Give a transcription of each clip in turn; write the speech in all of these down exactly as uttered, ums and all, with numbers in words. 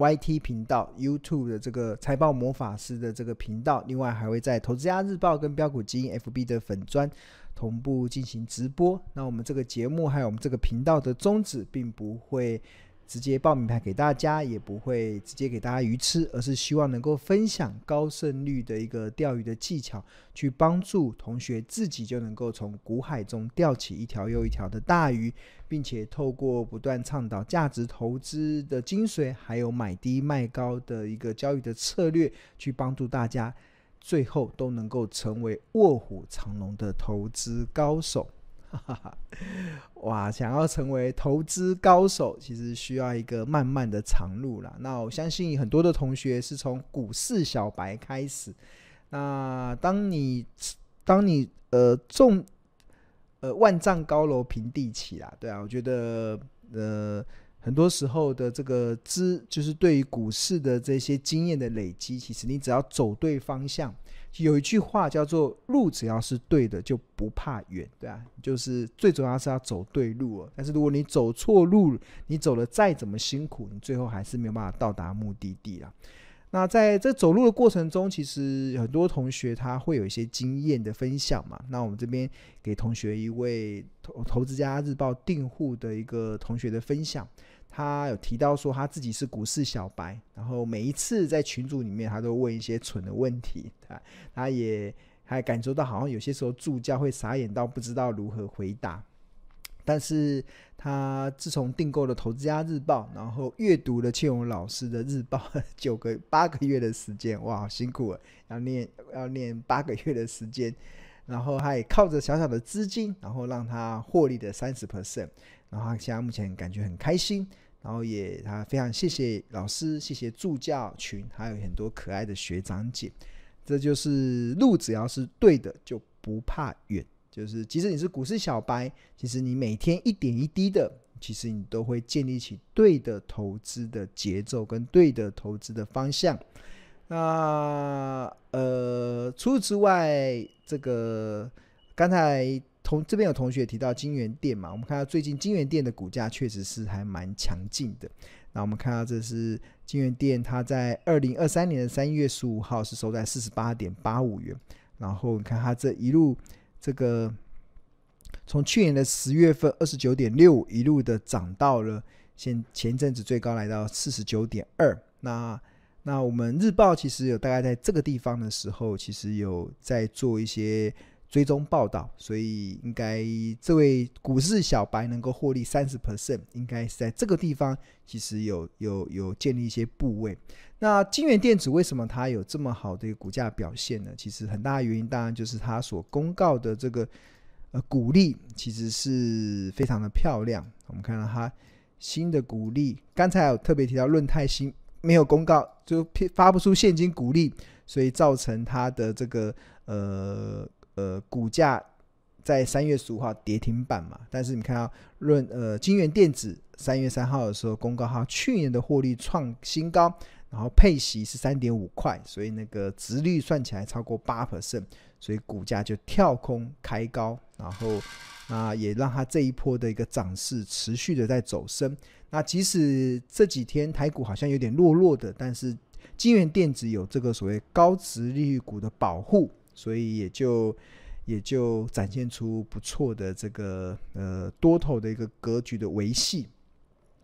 Y T 频道 YouTube 的这个财报魔法师的这个频道，另外还会在投资家日报跟标股基因 F B 的粉专同步进行直播。那我们这个节目还有我们这个频道的宗旨，并不会直接报名牌给大家，也不会直接给大家鱼吃，而是希望能够分享高胜率的一个钓鱼的技巧，去帮助同学自己就能够从股海中钓起一条又一条的大鱼，并且透过不断倡导价值投资的精髓，还有买低卖高的一个交易的策略，去帮助大家最后都能够成为卧虎藏龙的投资高手。哇，想要成为投资高手其实需要一个漫漫的长路啦。那我相信很多的同学是从股市小白开始，那当你当你呃中呃万丈高楼平地起啦，对啊，我觉得呃很多时候的这个知就是对于股市的这些经验的累积，其实你只要走对方向，有一句话叫做路只要是对的就不怕远，对啊，就是最重要是要走对路了。但是如果你走错路，你走了再怎么辛苦，你最后还是没有办法到达目的地啦。那在这走路的过程中，其实很多同学他会有一些经验的分享嘛。那我们这边给同学一位投资家日报订户的一个同学的分享，他有提到说他自己是股市小白，然后每一次在群组里面他都问一些蠢的问题，他也还感受到好像有些时候助教会傻眼到不知道如何回答。但是他自从订购了投资家日报，然后阅读了倩蓉老师的日报，九个八个月的时间，哇，好辛苦了，要念要念八个月的时间，然后他也靠着小小的资金，然后让他获利的 百分之三十， 然后他现在目前感觉很开心，然后也他非常谢谢老师，谢谢助教群，还有很多可爱的学长姐。这就是路只要是对的就不怕远，就是即使你是股市小白，其实你每天一点一滴的，其实你都会建立起对的投资的节奏跟对的投资的方向。那呃，除此之外，这个刚才同这边有同学提到金源店嘛，我们看到最近金源店的股价确实是还蛮强劲的。那我们看到这是金源店，它在二零二三年的三月十五号是收在 四十八点八五元，然后你看它这一路这个从去年的十月份 二十九点六五 一路的涨到了前前阵子最高来到 四十九点二。 那那我们日报其实有大概在这个地方的时候，其实有在做一些追踪报道，所以应该这位股市小白能够获利 百分之三十， 应该是在这个地方其实有有有建立一些部位。那金源电子为什么它有这么好的一个股价表现呢？其实很大的原因当然就是它所公告的这个呃股利其实是非常的漂亮。我们看到它新的股利，刚才有特别提到润泰新没有公告就发不出现金股利，所以造成它的这个呃呃，股价在三月十五号跌停板嘛，但是你看到论呃金源电子三月三号的时候公告它去年的获利创新高，然后配息是 三点五块，所以那个殖率算起来超过 百分之八， 所以股价就跳空开高，然后那也让它这一波的一个涨势持续的在走升。那即使这几天台股好像有点弱弱的，但是金源电子有这个所谓高殖利率股的保护，所以也就也就展现出不错的这个呃多头的一个格局的维系。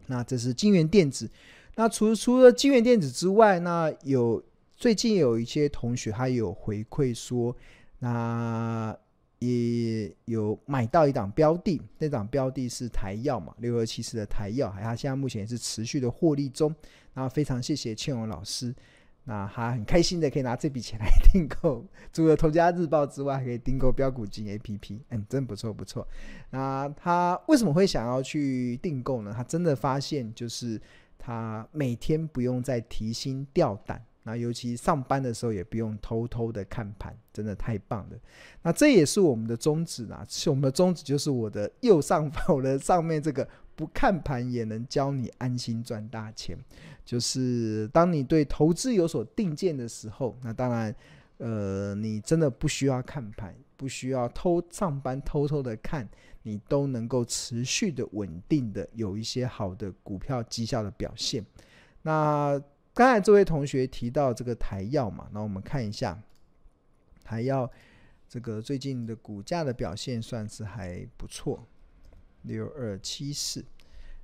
那这是金源电子。那除除了金源电子之外，那有最近有一些同学他有回馈说，那也有买到一档标的，那档标的是台药嘛，六二七四的台药，他现在目前也是持续的获利中。那非常谢谢倩蓉老师。那他很开心的可以拿这笔钱来订购，除了投资家日报之外，还可以订购标股基因 A P P， 嗯，真不错不错。那他为什么会想要去订购呢？他真的发现就是他每天不用再提心吊胆，那尤其上班的时候也不用偷偷的看盘，真的太棒了。那这也是我们的宗旨啦，我们的宗旨就是我的右上方，我的上面这个。不看盘也能教你安心赚大钱，就是当你对投资有所定见的时候，那当然呃，你真的不需要看盘，不需要偷上班偷偷的看，你都能够持续的稳定的有一些好的股票绩效的表现。那刚才这位同学提到这个台药嘛，那我们看一下台药这个最近的股价的表现算是还不错，六二七四。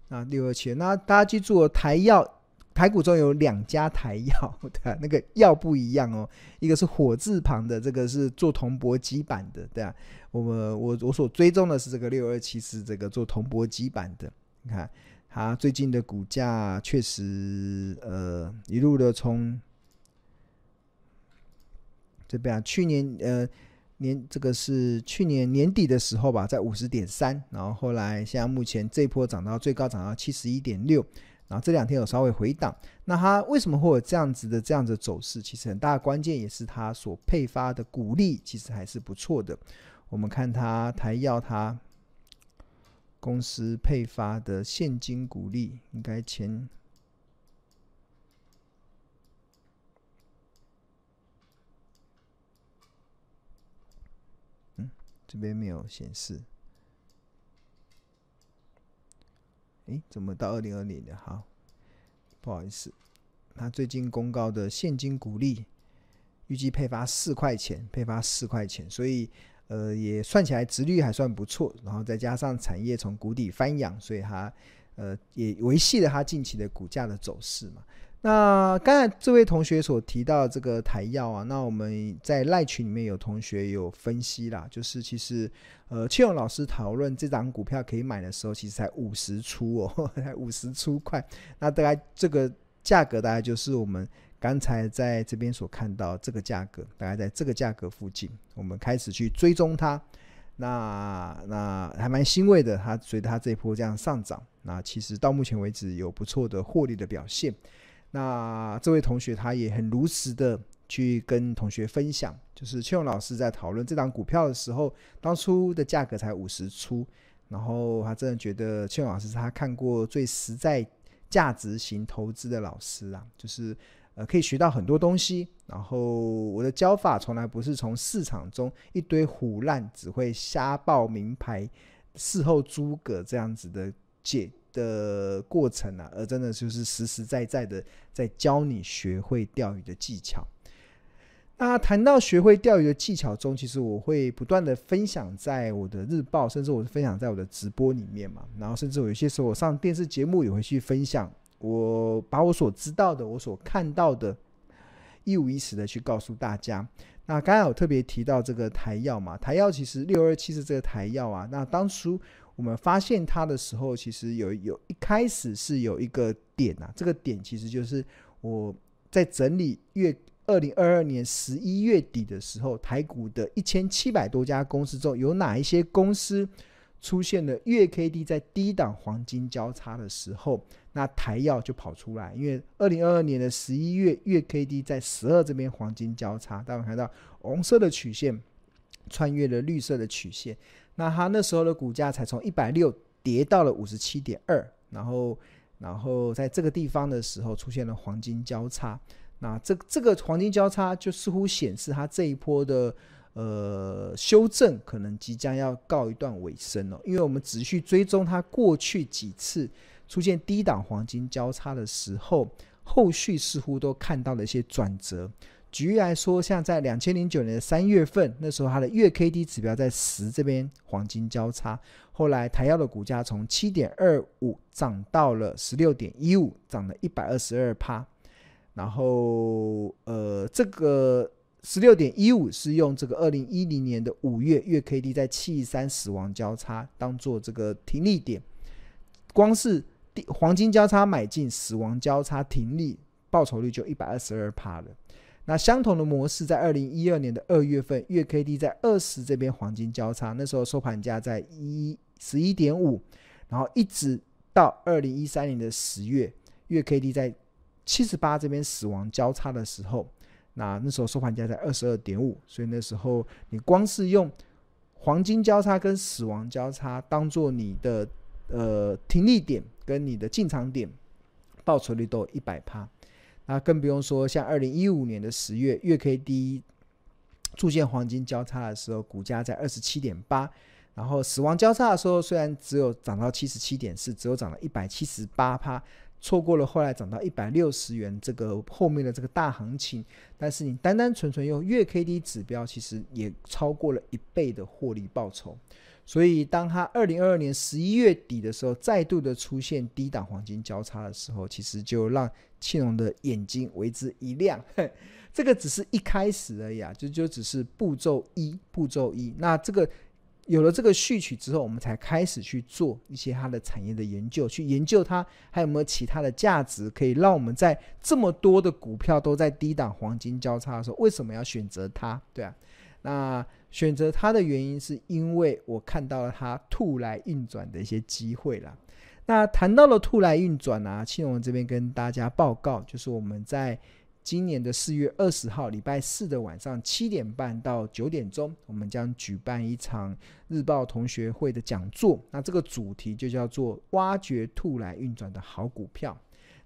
那六二七，那大家记住哦，台药台股中有两家台药，对、啊，那个药不一样哦，一个是火字旁的，这个是做铜箔基板的，对啊，我们我我所追踪的是这个六二七四这个做铜箔基板的，你看它最近的股价确实呃一路的冲这边啊，去年呃。年这个是去年年底的时候吧，在 五十点三， 然后后来现在目前这一波涨到最高涨到 七十一点六， 然后这两天有稍微回档。那它为什么会有这样子的这样的走势，其实很大的关键也是它所配发的股利其实还是不错的。我们看它台药它公司配发的现金股利，应该前这边没有显示，诶，怎么到二零二零了？好，不好意思，他最近公告的现金股利预计配发四块钱，配发四块钱，所以呃也算起来殖率还算不错，然后再加上产业从谷底翻扬，所以他呃也维系了他近期的股价的走势嘛。那刚才这位同学所提到这个台药啊，那我们在赖群里面有同学有分析啦，就是其实呃，庆荣老师讨论这档股票可以买的时候，其实才五十出哦，才五十出块，那大概这个价格大概就是我们刚才在这边所看到这个价格，大概在这个价格附近，我们开始去追踪它，那那还蛮欣慰的，它随着它这一波这样上涨，那其实到目前为止有不错的获利的表现。那这位同学他也很如实的去跟同学分享，就是邱勇老师在讨论这档股票的时候，当初的价格才五十出，然后他真的觉得邱勇老师是他看过最实在价值型投资的老师啊，就是呃可以学到很多东西，然后我的教法从来不是从市场中一堆唬烂只会瞎报名牌事后诸葛这样子的解的过程啊，而真的就是实实在在的在教你学会钓鱼的技巧。那谈到学会钓鱼的技巧中，其实我会不断的分享在我的日报，甚至我分享在我的直播里面嘛，然后甚至我有些时候我上电视节目也会去分享，我把我所知道的我所看到的一五一十的去告诉大家。那刚才我特别提到这个台药嘛，台药其实六二七是这个台药啊，那当初我们发现它的时候，其实有有一开始是有一个点啊，这个点其实就是我在整理月二零二二年十一月底的时候，台股的一千七百多家公司中，有哪一些公司出现了月 K D 在低档黄金交叉的时候，那台药就跑出来，因为二零二二年的十一月月 K D 在十二这边黄金交叉，大家看到红色的曲线穿越了绿色的曲线，那它那时候的股价才从一百六跌到了 五十七点二， 然后然后在这个地方的时候出现了黄金交叉，那这这个黄金交叉就似乎显示它这一波的呃修正可能即将要告一段尾声哦，因为我们持续追踪它过去几次出现低档黄金交叉的时候，后续似乎都看到了一些转折。举例来说，像在二零零九年的三月份，那时候它的月 K D 指标在十这边黄金交叉，后来台药的股价从 七点二五 涨到了 十六点一五， 涨了 百分之一百二十二， 然后呃，这个 十六点一五 是用这个二零一零年的五月月 K D 在七十三死亡交叉当做这个停利点，光是黄金交叉买进死亡交叉停利报酬率就 百分之一百二十二 了。那相同的模式在二零一二年的二月份月 K D 在二十这边黄金交叉，那时候收盘价在 十一点五， 然后一直到二零一三年的十月月 K D 在七十八这边死亡交叉的时候，那那时候收盘价在 二十二点五， 所以那时候你光是用黄金交叉跟死亡交叉当做你的呃停利点跟你的进场点，报酬率都有 百分之一百。那更不用说像二零一五年的十月月 K D 出现黄金交叉的时候，股价在 二十七点八， 然后死亡交叉的时候虽然只有涨到 七十七点四， 只有涨了 百分之一百七十八，错过了后来涨到一百六十元这个后面的这个大行情，但是你单单纯纯用月 K D 指标，其实也超过了一倍的获利报酬。所以当它二零二二年十一月底的时候再度的出现低档黄金交叉的时候，其实就让庆荣的眼睛为之一亮。这个只是一开始而已啊，就就只是步骤一，步骤一。那这个有了这个序曲之后，我们才开始去做一些它的产业的研究，去研究它还有没有其他的价值，可以让我们在这么多的股票都在低档黄金交叉的时候，为什么要选择它？对啊，那选择它的原因是因为我看到了它兔来运转的一些机会啦。那谈到了兔来运转啊，庆荣这边跟大家报告，就是我们在今年的四月二十号礼拜四的晚上七点半到九点钟，我们将举办一场日报同学会的讲座，那这个主题就叫做挖掘兔来运转的好股票。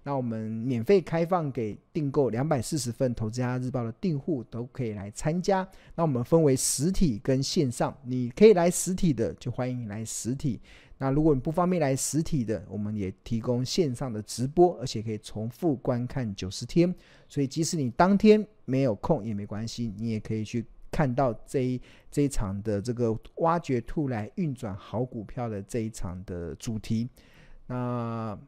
那我们免费开放给订购两百四十份投资家日报的订户都可以来参加，那我们分为实体跟线上，你可以来实体的就欢迎你来实体，那如果你不方便来实体的，我们也提供线上的直播，而且可以重复观看九十天，所以即使你当天没有空也没关系，你也可以去看到这一这一场的这个挖掘兔来运转好股票的这一场的主题。那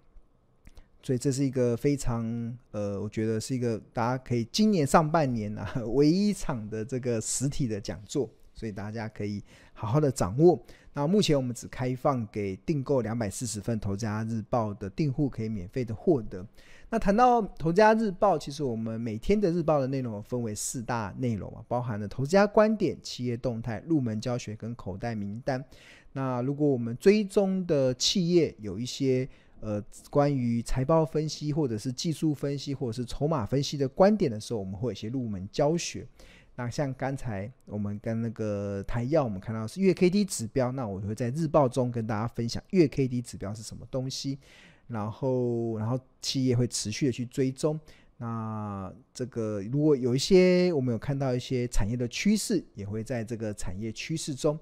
所以这是一个非常呃，我觉得是一个大家可以今年上半年啊唯一一场的这个实体的讲座，所以大家可以好好的掌握。那目前我们只开放给订购两百四十份投资家日报的订户可以免费的获得。那谈到投资家日报，其实我们每天的日报的内容分为四大内容啊，包含了投资家观点、企业动态、入门教学跟口袋名单。那如果我们追踪的企业有一些呃，关于财报分析或者是技术分析或者是筹码分析的观点的时候，我们会有一些入门教学。那像刚才我们跟那个台药，我们看到是月 K D 指标，那我会在日报中跟大家分享月 K D 指标是什么东西，然后然后企业会持续的去追踪。那这个如果有一些我们有看到一些产业的趋势，也会在这个产业趋势中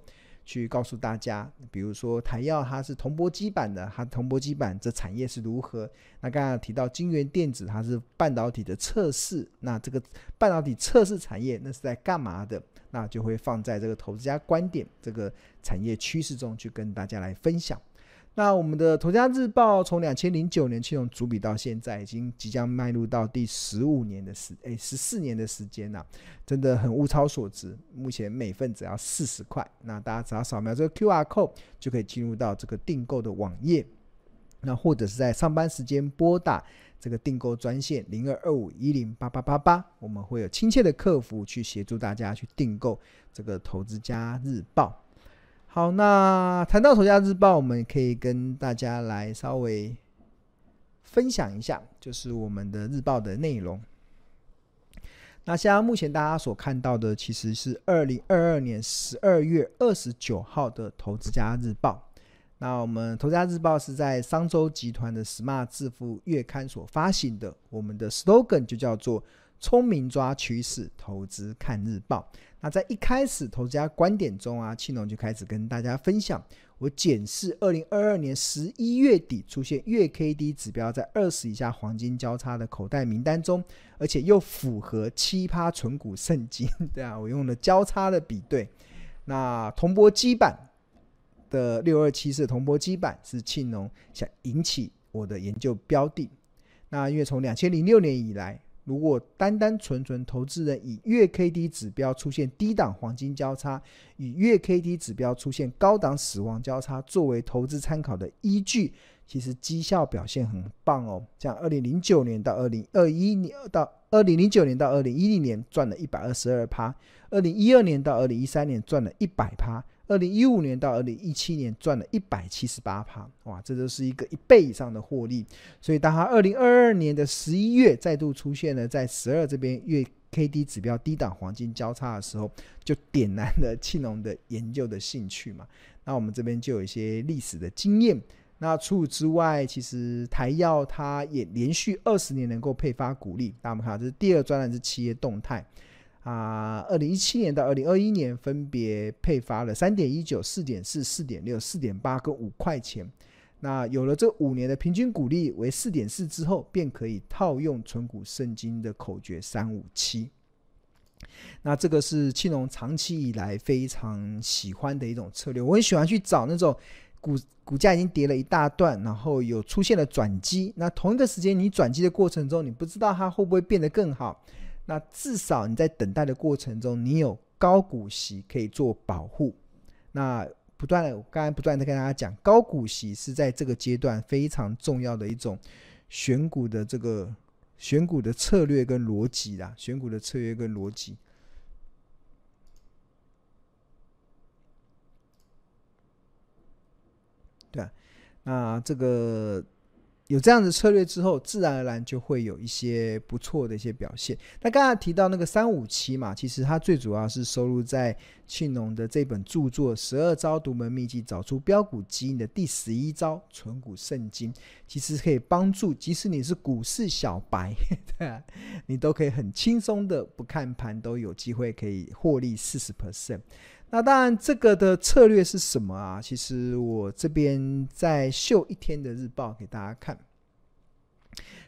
去告诉大家，比如说台药它是铜箔基板的，它铜箔基板这产业是如何。那刚刚提到晶圆电子，它是半导体的测试，那这个半导体测试产业那是在干嘛的，那就会放在这个投资家观点这个产业趋势中去跟大家来分享。那我们的投资家日报从二零零九年庆荣主笔到现在，已经即将迈入到第十五年的时诶十四年的时间啊，真的很物超所值。目前每份只要四十块，那大家只要扫描这个 Q R code 就可以进入到这个订购的网页，那或者是在上班时间拨打这个订购专线零二二五一零八八八八，我们会有亲切的客服去协助大家去订购这个投资家日报。好，那谈到投资家日报，我们可以跟大家来稍微分享一下，就是我们的日报的内容。那现在目前大家所看到的，其实是二零二二年十二月二十九号的投资家日报。那我们投资家日报是在商周集团的 Smart 致富月刊所发行的，我们的 slogan 就叫做聪明抓趋势，投资看日报。那在一开始投资家观点中啊，庆荣就开始跟大家分享，我检视二零二二年十一月底出现月 K D 指标在二十以下黄金交叉的口袋名单中，而且又符合 百分之七 存股圣经，对啊，我用了交叉的比对。那铜箔基板的六二七是铜箔基板，是庆荣想引起我的研究标的。那因为从二零零六年以来，如果单单纯纯投资人以月 K D 指标出现低档黄金交叉与月 K D 指标出现高档死亡交叉作为投资参考的依据，其实绩效表现很棒哦。像二零零九年到二零二一年到二零零九年到二零一零年赚了 百分之一百二十二， 二零一二年到二零一三年赚了 百分之百， 二零一五年到二零一七年赚了 百分之一百七十八， 哇，这就是一个一倍以上的获利。所以当他二零二二年的十一月再度出现了在十二这边月 K D 指标低档黄金交叉的时候，就点燃了庆荣的研究的兴趣嘛。那我们这边就有一些历史的经验。那除此之外，其实台药它也连续二十年能够配发股利，那我们看到这是第二专栏是企业动态啊、呃、二零一七年到二零二一年分别配发了 三点一九、四点四、四点六、四点八跟五块钱。那那有了这五年的平均股利为 四点四 之后，便可以套用存股圣经的口诀三五七。那这个是庆农长期以来非常喜欢的一种策略。我很喜欢去找那种 股, 股价已经跌了一大段，然后有出现了转机，那同一个时间你转机的过程中，你不知道它会不会变得更好，那至少你在等待的过程中，你有高股息可以做保护。那不断的，我刚才不断的跟大家讲，高股息是在这个阶段非常重要的一种选股的这个选股的策略跟逻辑啦，选股的策略跟逻辑。对啊，那这个有这样的策略之后，自然而然就会有一些不错的一些表现。那刚才提到那个三五七嘛，其实它最主要是收录在庆农的这本著作《十二招独门秘籍：找出标股基因》的第十一招“存股圣经”，其实可以帮助即使你是股市小白，对啊，你都可以很轻松的不看盘都有机会可以获利 百分之四十。那当然这个的策略是什么啊，其实我这边再秀一天的日报给大家看。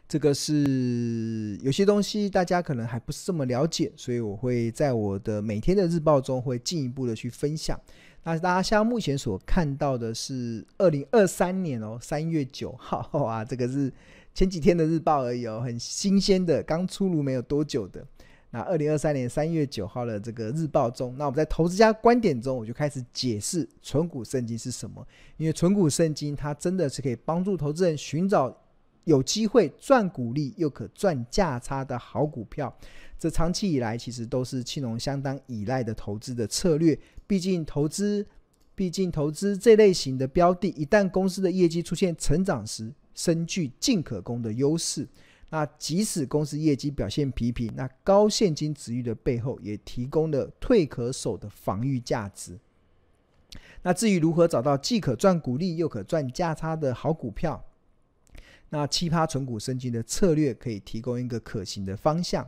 这个是有些东西大家可能还不是这么了解，所以我会在我的每天的日报中会进一步的去分享。那大家现在目前所看到的是二零二三年哦三月九号、哦、啊，这个是前几天的日报而已哦，很新鲜的，刚出炉没有多久的。那二零二三年三月九号的这个日报中，那我们在投资家观点中，我就开始解释存股圣经是什么。因为存股圣经它真的是可以帮助投资人寻找有机会赚股利又可赚价差的好股票，这长期以来其实都是庆农相当依赖的投资的策略。毕竟投资毕竟投资这类型的标的，一旦公司的业绩出现成长时，深具进可攻的优势。那即使公司业绩表现疲疲，那高现金值率的背后也提供了退可守的防御价值。那至于如何找到既可赚股利又可赚价差的好股票，那七趴存股圣经的策略可以提供一个可行的方向。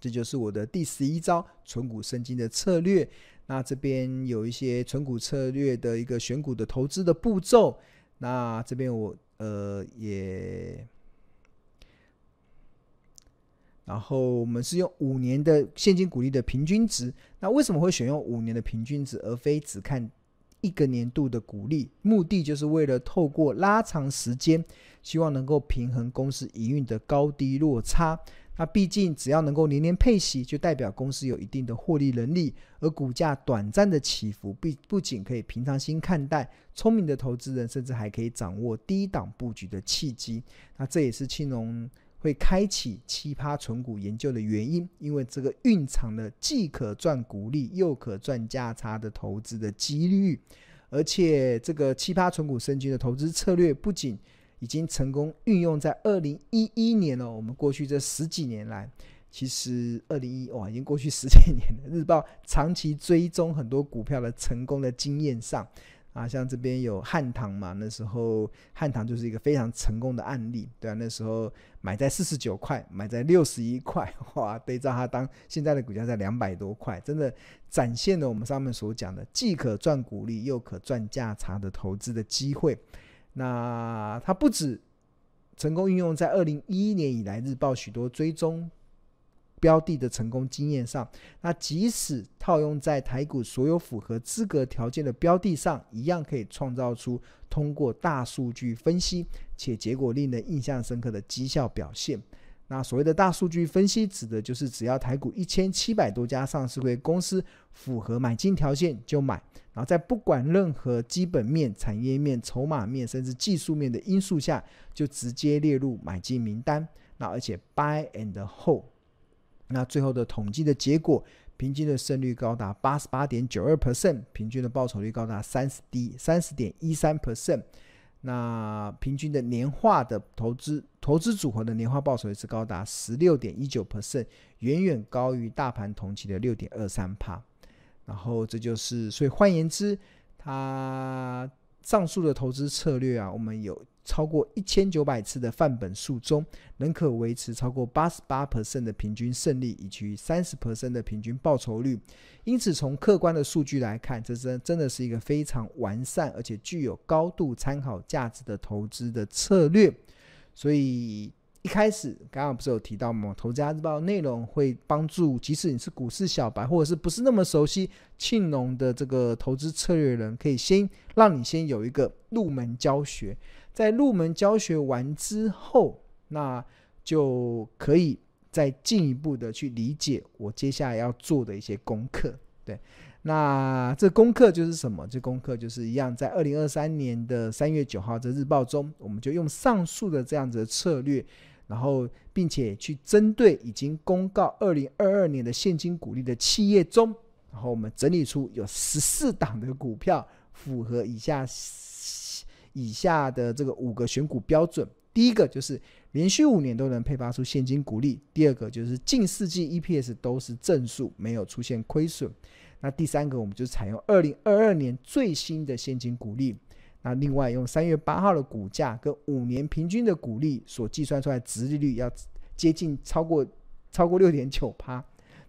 这就是我的第十一招存股圣经的策略。那这边有一些存股策略的一个选股的投资的步骤。那这边我呃也然后我们是用五年的现金股利的平均值。那为什么会选用五年的平均值，而非只看一个年度的股利？目的就是为了透过拉长时间，希望能够平衡公司营运的高低落差。那毕竟只要能够年年配息，就代表公司有一定的获利能力，而股价短暂的起伏不仅可以平常心看待，聪明的投资人甚至还可以掌握低档布局的契机。那这也是庆农会开启 百分之七 存股研究的原因，因为这个蕴藏了既可赚股利又可赚价差的投资的几率。而且这个 百分之七 存股圣经的投资策略不仅已经成功运用在二零一一年哦，我们过去这十几年来，其实二零一一哇已经过去十几年了，日报长期追踪很多股票的成功的经验上啊，像这边有汉唐嘛，那时候汉唐就是一个非常成功的案例，对啊，那时候买在四十九块，买在六十一块，哇，对照它当现在的股价在两百多块，真的展现了我们上面所讲的既可赚股利又可赚价差的投资的机会。那它不止成功运用在二零一一年以来日报许多追踪标的的成功经验上，那即使套用在台股所有符合资格条件的标的上，一样可以创造出通过大数据分析且结果令人印象深刻的绩效表现。那所谓的大数据分析，指的就是只要台股一千七百多家上市柜公司符合买进条件就买，然后在不管任何基本面、产业面、筹码面甚至技术面的因素下，就直接列入买进名单，那而且 buy and hold。那最后的统计的结果，平均的胜率高达 百分之八十八点九二， 平均的报酬率高达 百分之三十点一三， 那平均的年化的投资投资组合的年化报酬率是高达 百分之十六点一九， 远远高于大盘同期的 百分之六点二三。 然后这就是所以换言之，它上述的投资策略啊，我们有超过一千九百次的范本数中，仍可维持超过 百分之八十八 的平均胜率以及 百分之三十 的平均报酬率。因此，从客观的数据来看，这真真的是一个非常完善而且具有高度参考价值的投资的策略。所以一开始刚刚不是有提到吗？投资家日报内容会帮助即使你是股市小白或者是不是那么熟悉庆农的这个投资策略人，可以先让你先有一个入门教学，在入门教学完之后，那就可以再进一步的去理解我接下来要做的一些功课。对，那这功课就是什么？这功课就是一样，在二零二三年的三月九号的日报中，我们就用上述的这样子的策略，然后并且去针对已经公告二零二二年的现金股利的企业中，然后我们整理出有十四档的股票符合以下以下的这个五个选股标准。第一个就是连续五年都能配发出现金股利，第二个就是近四季 E P S 都是正数，没有出现亏损。那第三个我们就采用二零二二年最新的现金股利，那另外用三月八号的股价跟五年平均的股利所计算出来的殖利率要接近超过超过 百分之六点九。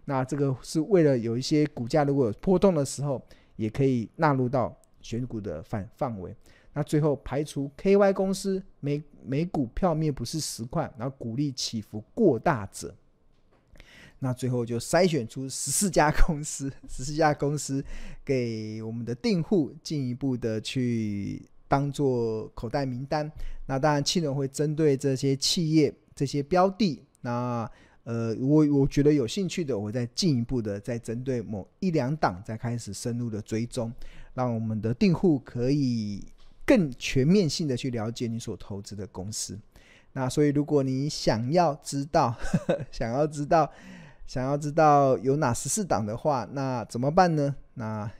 那这个是为了有一些股价如果有波动的时候也可以纳入到选股的范围。那最后排除 K Y 公司 每, 每股票面不是十块，然后股利起伏过大者。那最后就筛选出十四家公司，十四家公司给我们的订户进一步的去当做口袋名单。那当然庆农会针对这些企业这些标的，那呃，我我觉得有兴趣的，我再进一步的再针对某一两档再开始深入的追踪，让我们的订户可以更全面性的去了解你所投资的公司。那所以如果你想要知道呵呵想要知道想要知道有哪十四档的话，那怎么办呢？那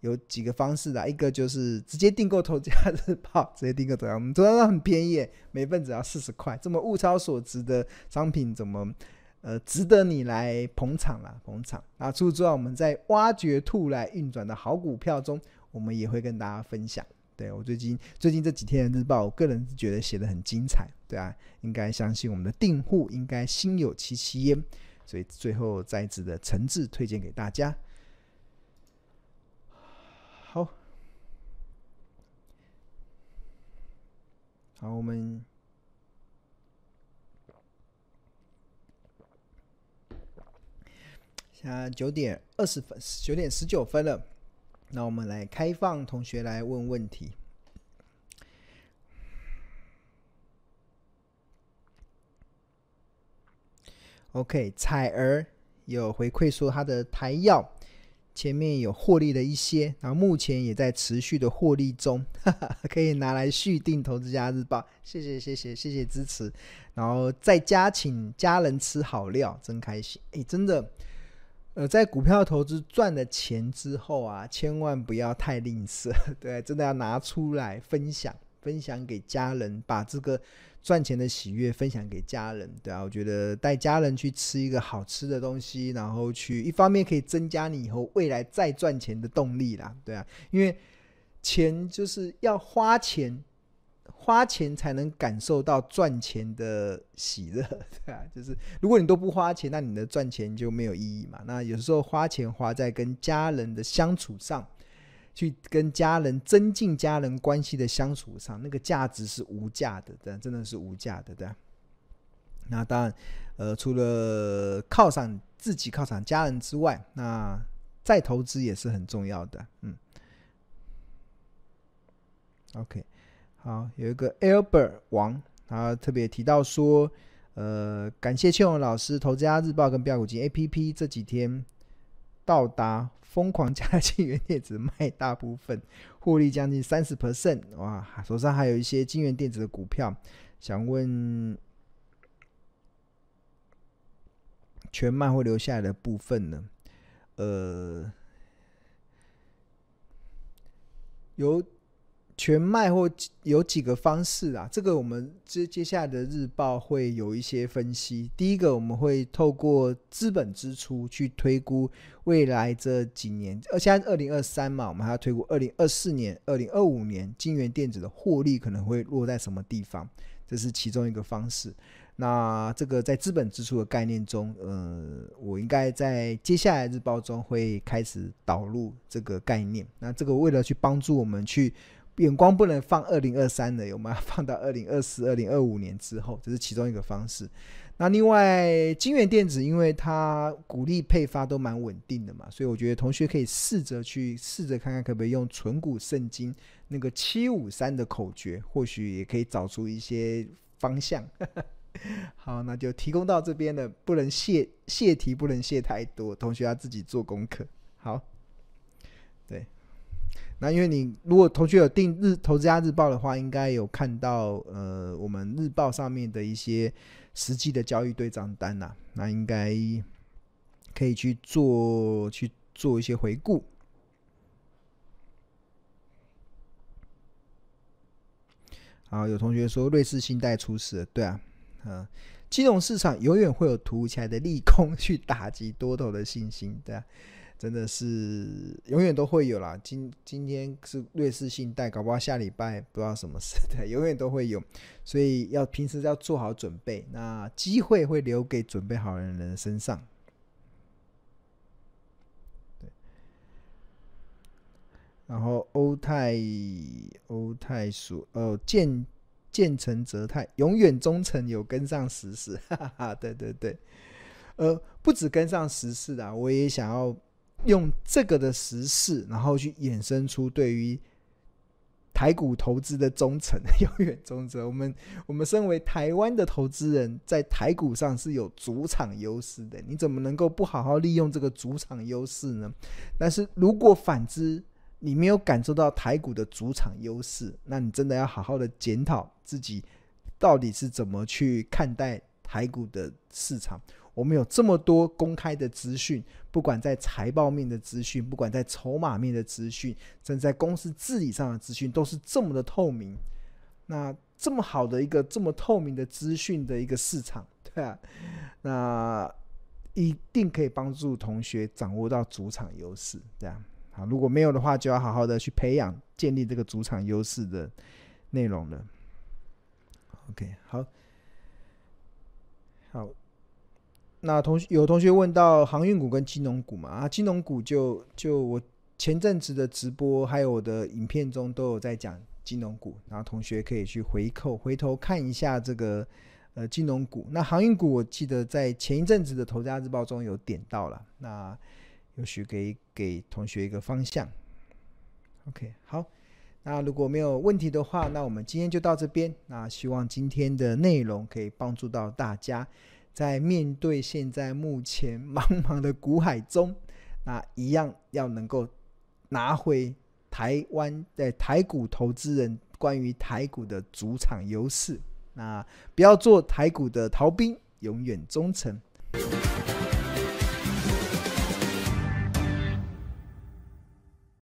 有几个方式啦，一个就是直接订购投资家日报，直接订购投资家日报，我们投资家很便宜，每份只要四十块，这么物超所值的商品怎么呃值得你来捧场啦，捧场。那除此之外，我们在挖掘兔来运转的好股票中，我们也会跟大家分享。对，我最近最近这几天的日报，我个人觉得写得很精彩，对啊，应该相信我们的订户应该心有戚戚焉，所以最后再次的诚挚推荐给大家。好，好，我们现在九点二十分，九点十九分了。那我们来开放同学来问问题。OK， 彩儿有回馈说他的台药前面有获利了一些，然后目前也在持续的获利中，哈哈，可以拿来续订投资家日报。谢谢谢谢谢谢支持，然后在家请家人吃好料，真开心。哎，真的。呃，在股票投资赚了钱之后啊，千万不要太吝啬，对，真的要拿出来分享，分享给家人，把这个赚钱的喜悦分享给家人，对啊，我觉得带家人去吃一个好吃的东西，然后去一方面可以增加你以后未来再赚钱的动力啦，对啊，因为钱就是要花钱，花钱才能感受到赚钱的喜乐，对啊，就是如果你都不花钱，那你的赚钱就没有意义嘛。那有时候花钱花在跟家人的相处上，去跟家人增进家人关系的相处上，那个价值是无价的，对啊，真的是无价的，对啊。那当然，呃，除了犒赏自己、犒赏家人之外，那再投资也是很重要的，嗯。OK。好，有一个 Albert 王，他特别提到说，呃，感谢庆农老师、投资家日报跟标股金 A P P 这几天到达疯狂加进元电子卖大部分，获利将近 百分之三十， 哇，手上还有一些金元电子的股票，想问全卖会留下来的部分呢？呃，由全卖或有几个方式啊，这个我们接接下来的日报会有一些分析。第一个，我们会透过资本支出去推估未来这几年，现在二零二三嘛，我们还要推估二零二四年、二零二五年晶圆电子的获利可能会落在什么地方，这是其中一个方式。那这个在资本支出的概念中，呃，我应该在接下来日报中会开始导入这个概念。那这个为了去帮助我们去眼光不能放二零二三的，我们要放到二零二四、二零二五年之后，这是其中一个方式。那另外晶圆电子因为它股利配发都蛮稳定的嘛，所以我觉得同学可以试着去试着看看可不可以用存股圣经那个七五三的口诀，或许也可以找出一些方向。好，那就提供到这边了，不能泄泄题，不能泄太多，同学要自己做功课。好，对，那因为你如果同学有订日投资家日报的话，应该有看到呃我们日报上面的一些实际的交易对账单啊，那应该可以去做去做一些回顾。好，有同学说瑞士信贷出事了，对啊，嗯，金融市场永远会有突如其来的利空去打击多头的信心，对啊。真的是永远都会有啦， 今, 今天是瑞士信贷，搞不好下礼拜不知道什么事的，永远都会有，所以要平时要做好准备，那机会会留给准备好的人身上。对，然后欧泰欧泰属哦建建成则泰，永远忠诚有跟上时事，哈哈，对对对，呃不止跟上时事啦，我也想要用这个的时事，然后去衍生出对于台股投资的忠诚，永远忠诚。我们我们身为台湾的投资人，在台股上是有主场优势的，你怎么能够不好好利用这个主场优势呢？但是如果反之，你没有感受到台股的主场优势，那你真的要好好的检讨自己，到底是怎么去看待台股的市场。我们有这么多公开的资讯，不管在财报面的资讯，不管在筹码面的资讯，甚至在公司治理上的资讯，都是这么的透明。那这么好的一个这么透明的资讯的一个市场，对啊，那一定可以帮助同学掌握到主场优势，对啊。好，如果没有的话，就要好好的去培养建立这个主场优势的内容了。 OK， 好好，那同学有同学问到航运股跟金融股嘛，啊，金融股就就我前阵子的直播还有我的影片中都有在讲金融股，然后同学可以去回扣回头看一下这个呃金融股。那航运股我记得在前一阵子的投资家日报中有点到了，那也许给给同学一个方向。 OK， 好，那如果没有问题的话，那我们今天就到这边，那希望今天的内容可以帮助到大家，在面对现在目前茫茫的股海中，那一样要能够拿回台湾在台股投资人关于台股的主场优势，那不要做台股的逃兵，永远忠诚。